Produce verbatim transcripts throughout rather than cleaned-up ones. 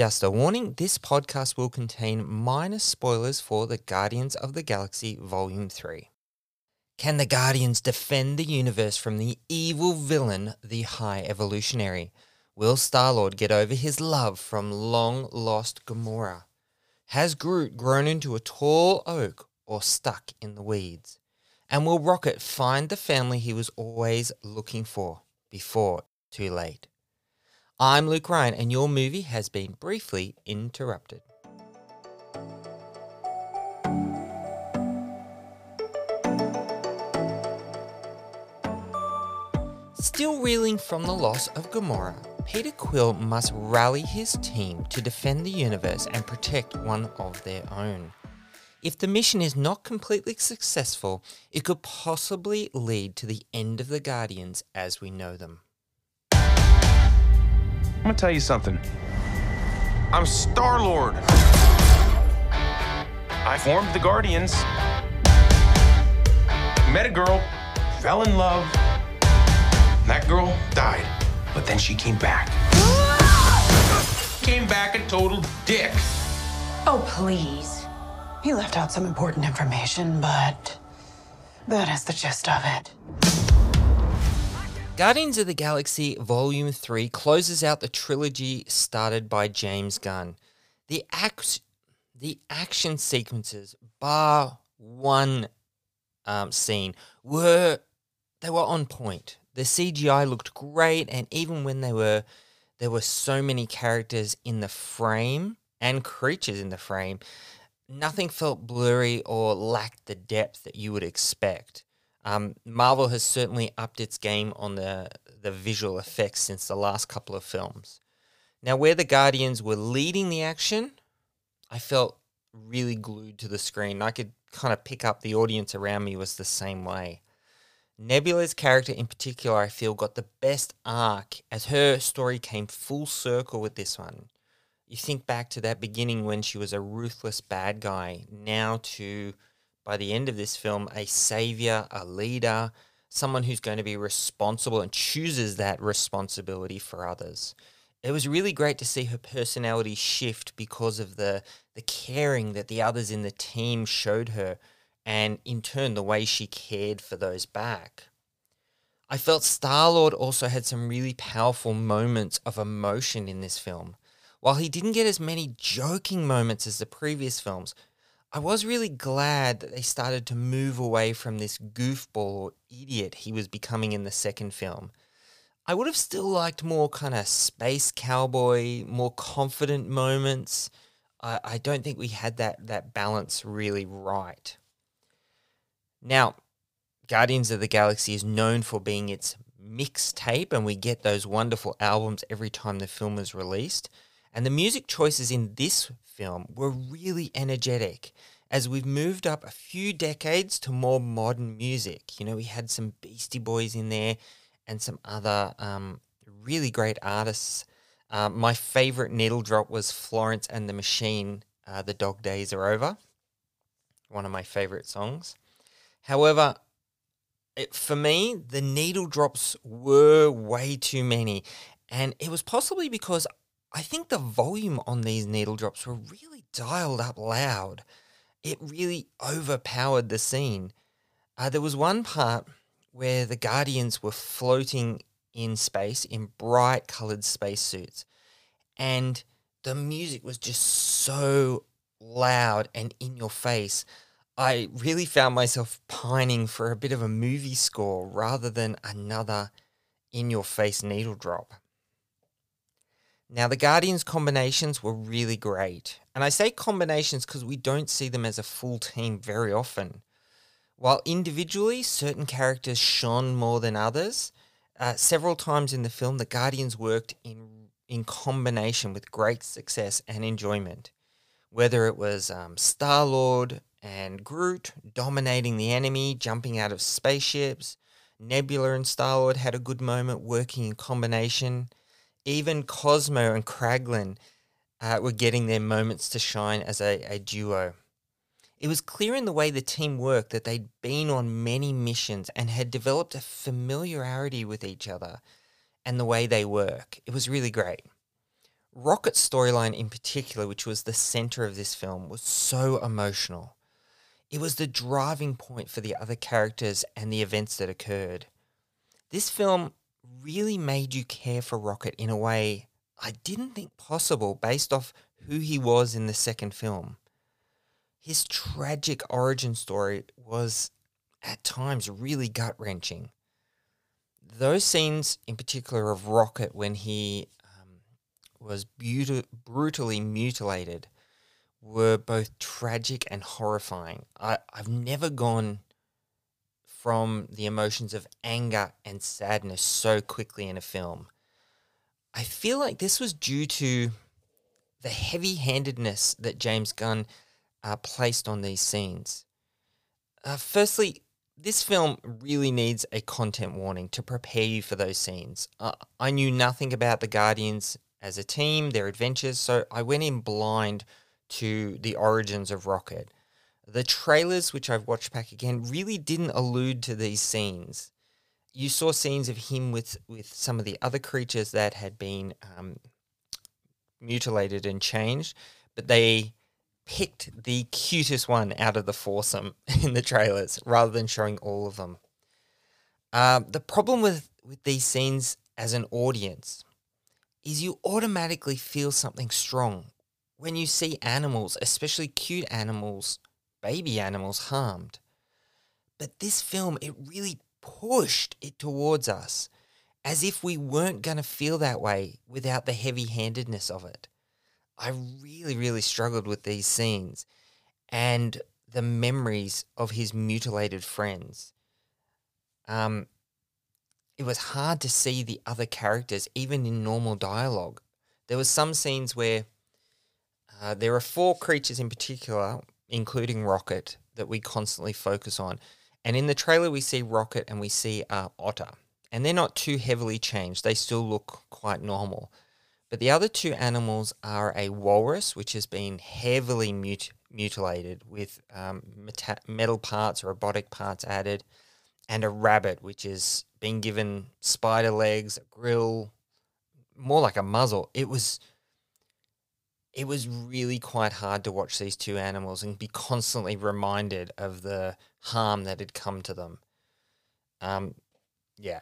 Just a warning, this podcast will contain minor spoilers for the Guardians of the Galaxy Volume three. Can the Guardians defend the universe from the evil villain, the High Evolutionary? Will Star-Lord get over his love from long-lost Gamora? Has Groot grown into a tall oak or stuck in the weeds? And will Rocket find the family he was always looking for before too late? I'm Luke Ryan, and your movie has been briefly interrupted. Still reeling from the loss of Gamora, Peter Quill must rally his team to defend the universe and protect one of their own. If the mission is not completely successful, it could possibly lead to the end of the Guardians as we know them. I'm gonna tell you something. I'm Star-Lord. I formed the Guardians, met a girl, fell in love. That girl died, but then she came back. Came back a total dick. Oh, please. He left out some important information, but that is the gist of it. Guardians of the Galaxy Volume three closes out the trilogy started by James Gunn. The, act, the action sequences, bar one um, scene, were they were on point. The C G I looked great, and even when they were, there were so many characters in the frame and creatures in the frame, nothing felt blurry or lacked the depth that you would expect. Um, Marvel has certainly upped its game on the, the visual effects since the last couple of films. Now, where the Guardians were leading the action, I felt really glued to the screen. I could kind of pick up the audience around me was the same way. Nebula's character in particular, I feel, got the best arc as her story came full circle with this one. You think back to that beginning when she was a ruthless bad guy, now to... by the end of this film, a savior, a leader, someone who's going to be responsible and chooses that responsibility for others. It was really great to see her personality shift because of the, the caring that the others in the team showed her, and in turn, the way she cared for those back. I felt Star-Lord also had some really powerful moments of emotion in this film. While he didn't get as many joking moments as the previous films, I was really glad that they started to move away from this goofball or idiot he was becoming in the second film. I would have still liked more kind of space cowboy, more confident moments. I, I don't think we had that, that balance really right. Now, Guardians of the Galaxy is known for being its mixtape, and we get those wonderful albums every time the film is released. And the music choices in this film were really energetic, as we've moved up a few decades to more modern music. You know, we had some Beastie Boys in there and some other um, really great artists. Uh, my favorite needle drop was Florence and the Machine, uh, The Dog Days Are Over, one of my favorite songs. However, it, for me, the needle drops were way too many, and it was possibly because I think the volume on these needle drops were really dialed up loud. It really overpowered the scene. Uh, there was one part where the Guardians were floating in space in bright coloured spacesuits, and the music was just so loud and in your face. I really found myself pining for a bit of a movie score rather than another in-your-face needle drop. Now, the Guardians' combinations were really great. And I say combinations because we don't see them as a full team very often. While individually, certain characters shone more than others, uh, several times in the film, the Guardians worked in, in combination with great success and enjoyment. Whether it was um, Star-Lord and Groot dominating the enemy, jumping out of spaceships, Nebula and Star-Lord had a good moment working in combination. Even Cosmo and Kraglin uh, were getting their moments to shine as a, a duo. It was clear in the way the team worked that they'd been on many missions and had developed a familiarity with each other and the way they work. It was really great. Rocket's storyline in particular, which was the center of this film, was so emotional. It was the driving point for the other characters and the events that occurred. This film really made you care for Rocket in a way I didn't think possible based off who he was in the second film. His tragic origin story was at times really gut-wrenching. Those scenes in particular of Rocket when he um, was beauti- brutally mutilated were both tragic and horrifying. I, I've never gone from the emotions of anger and sadness so quickly in a film. I feel like this was due to the heavy-handedness that James Gunn uh, placed on these scenes. Uh, firstly, this film really needs a content warning to prepare you for those scenes. Uh, I knew nothing about the Guardians as a team, their adventures, so I went in blind to the origins of Rocket. The trailers, which I've watched back again, really didn't allude to these scenes. You saw scenes of him with, with some of the other creatures that had been um, mutilated and changed, but they picked the cutest one out of the foursome in the trailers rather than showing all of them. Uh, the problem with, with these scenes as an audience is you automatically feel something strong when you see animals, especially cute animals, baby animals, harmed. But this film, it really pushed it towards us as if we weren't going to feel that way without the heavy-handedness of it. I really, really struggled with these scenes and the memories of his mutilated friends. Um, it was hard to see the other characters, even in normal dialogue. There were some scenes where uh, there are four creatures in particular, including Rocket, that we constantly focus on. And in the trailer, we see Rocket and we see uh, Otter. And they're not too heavily changed. They still look quite normal. But the other two animals are a walrus, which has been heavily mut- mutilated with um, meta- metal parts, robotic parts added, and a rabbit, which has been given spider legs, a grill, more like a muzzle. It was, it was really quite hard to watch these two animals and be constantly reminded of the harm that had come to them. Um, yeah.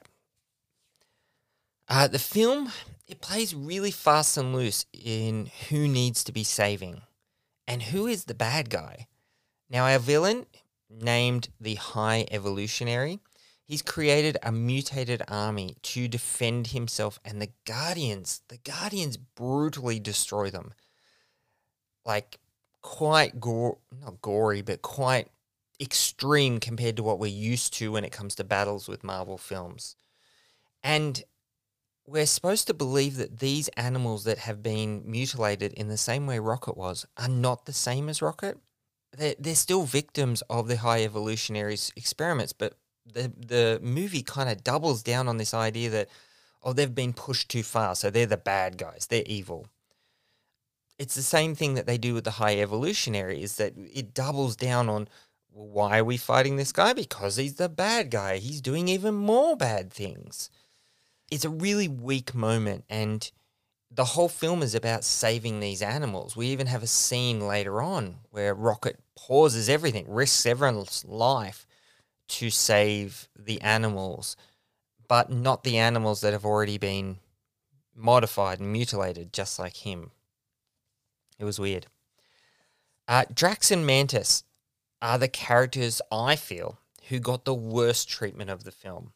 Uh, the film, it plays really fast and loose in who needs to be saving and who is the bad guy. Now, our villain, named the High Evolutionary, he's created a mutated army to defend himself and the Guardians. The Guardians brutally destroy them. Like, quite gore, not gory, but quite extreme compared to what we're used to when it comes to battles with Marvel films. And we're supposed to believe that these animals that have been mutilated in the same way Rocket was are not the same as Rocket. They're, they're still victims of the High Evolutionary's experiments, but the the movie kind of doubles down on this idea that, oh, they've been pushed too far, so they're the bad guys, they're evil. It's the same thing that they do with the High Evolutionary, is that it doubles down on, well, why are we fighting this guy? Because he's the bad guy. He's doing even more bad things. It's a really weak moment, and the whole film is about saving these animals. We even have a scene later on where Rocket pauses everything, risks everyone's life to save the animals, but not the animals that have already been modified and mutilated, just like him. It was weird. Uh, Drax and Mantis are the characters, I feel, who got the worst treatment of the film.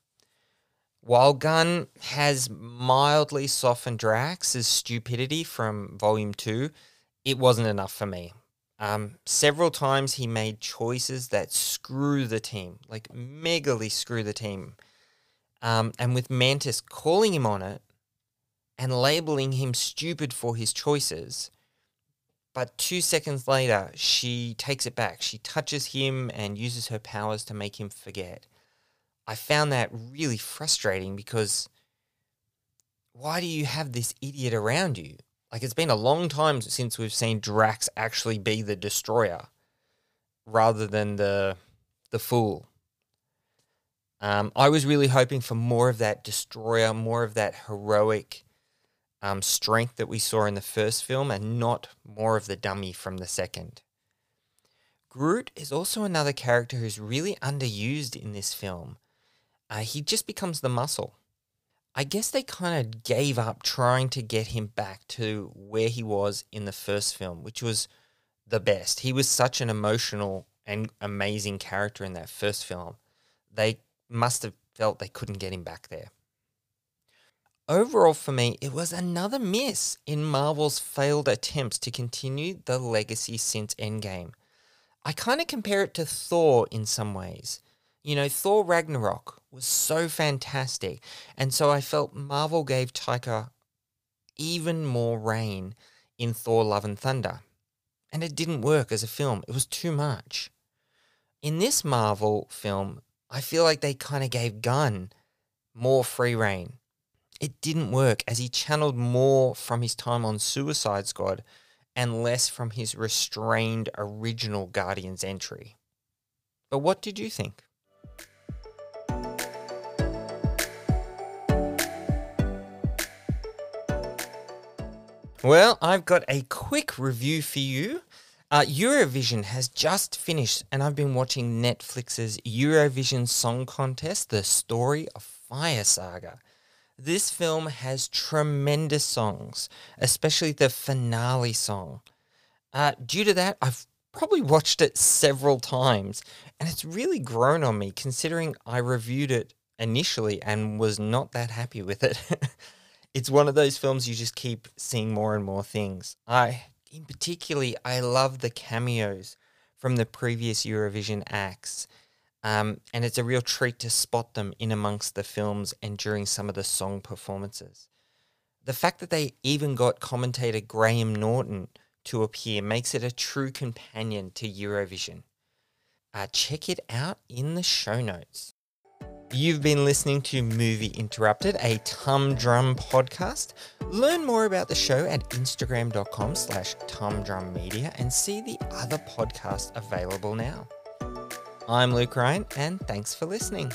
While Gunn has mildly softened Drax's stupidity from Volume two, it wasn't enough for me. Um, several times he made choices that screw the team, like megally screw the team. Um, and with Mantis calling him on it and labeling him stupid for his choices, but two seconds later, she takes it back. She touches him and uses her powers to make him forget. I found that really frustrating because why do you have this idiot around you? Like, it's been a long time since we've seen Drax actually be the destroyer rather than the the fool. Um, I was really hoping for more of that destroyer, more of that heroic um, strength that we saw in the first film and not more of the dummy from the second. Groot is also another character who's really underused in this film. Uh, he just becomes the muscle. I guess they kind of gave up trying to get him back to where he was in the first film, which was the best. He was such an emotional and amazing character in that first film. They must have felt they couldn't get him back there. Overall for me, it was another miss in Marvel's failed attempts to continue the legacy since Endgame. I kind of compare it to Thor in some ways. You know, Thor Ragnarok was so fantastic, and so I felt Marvel gave Taika even more reign in Thor Love and Thunder. And it didn't work as a film. It was too much. In this Marvel film, I feel like they kind of gave Gunn more free reign. It didn't work as he channeled more from his time on Suicide Squad and less from his restrained original Guardians entry. But what did you think? Well, I've got a quick review for you. Uh, Eurovision has just finished and I've been watching Netflix's Eurovision Song Contest, The Story of Fire Saga. This film has tremendous songs, especially the finale song. Uh, due to that, I've probably watched it several times and it's really grown on me considering I reviewed it initially and was not that happy with it. It's one of those films you just keep seeing more and more things. I, in particularly, I love the cameos from the previous Eurovision acts. Um, and it's a real treat to spot them in amongst the films and during some of the song performances. The fact that they even got commentator Graham Norton to appear makes it a true companion to Eurovision. Uh, check it out in the show notes. You've been listening to Movie Interrupted, a Tum Drum podcast. Learn more about the show at instagram.com slash Tum Drum Media and see the other podcasts available now. I'm Luke Ryan and thanks for listening.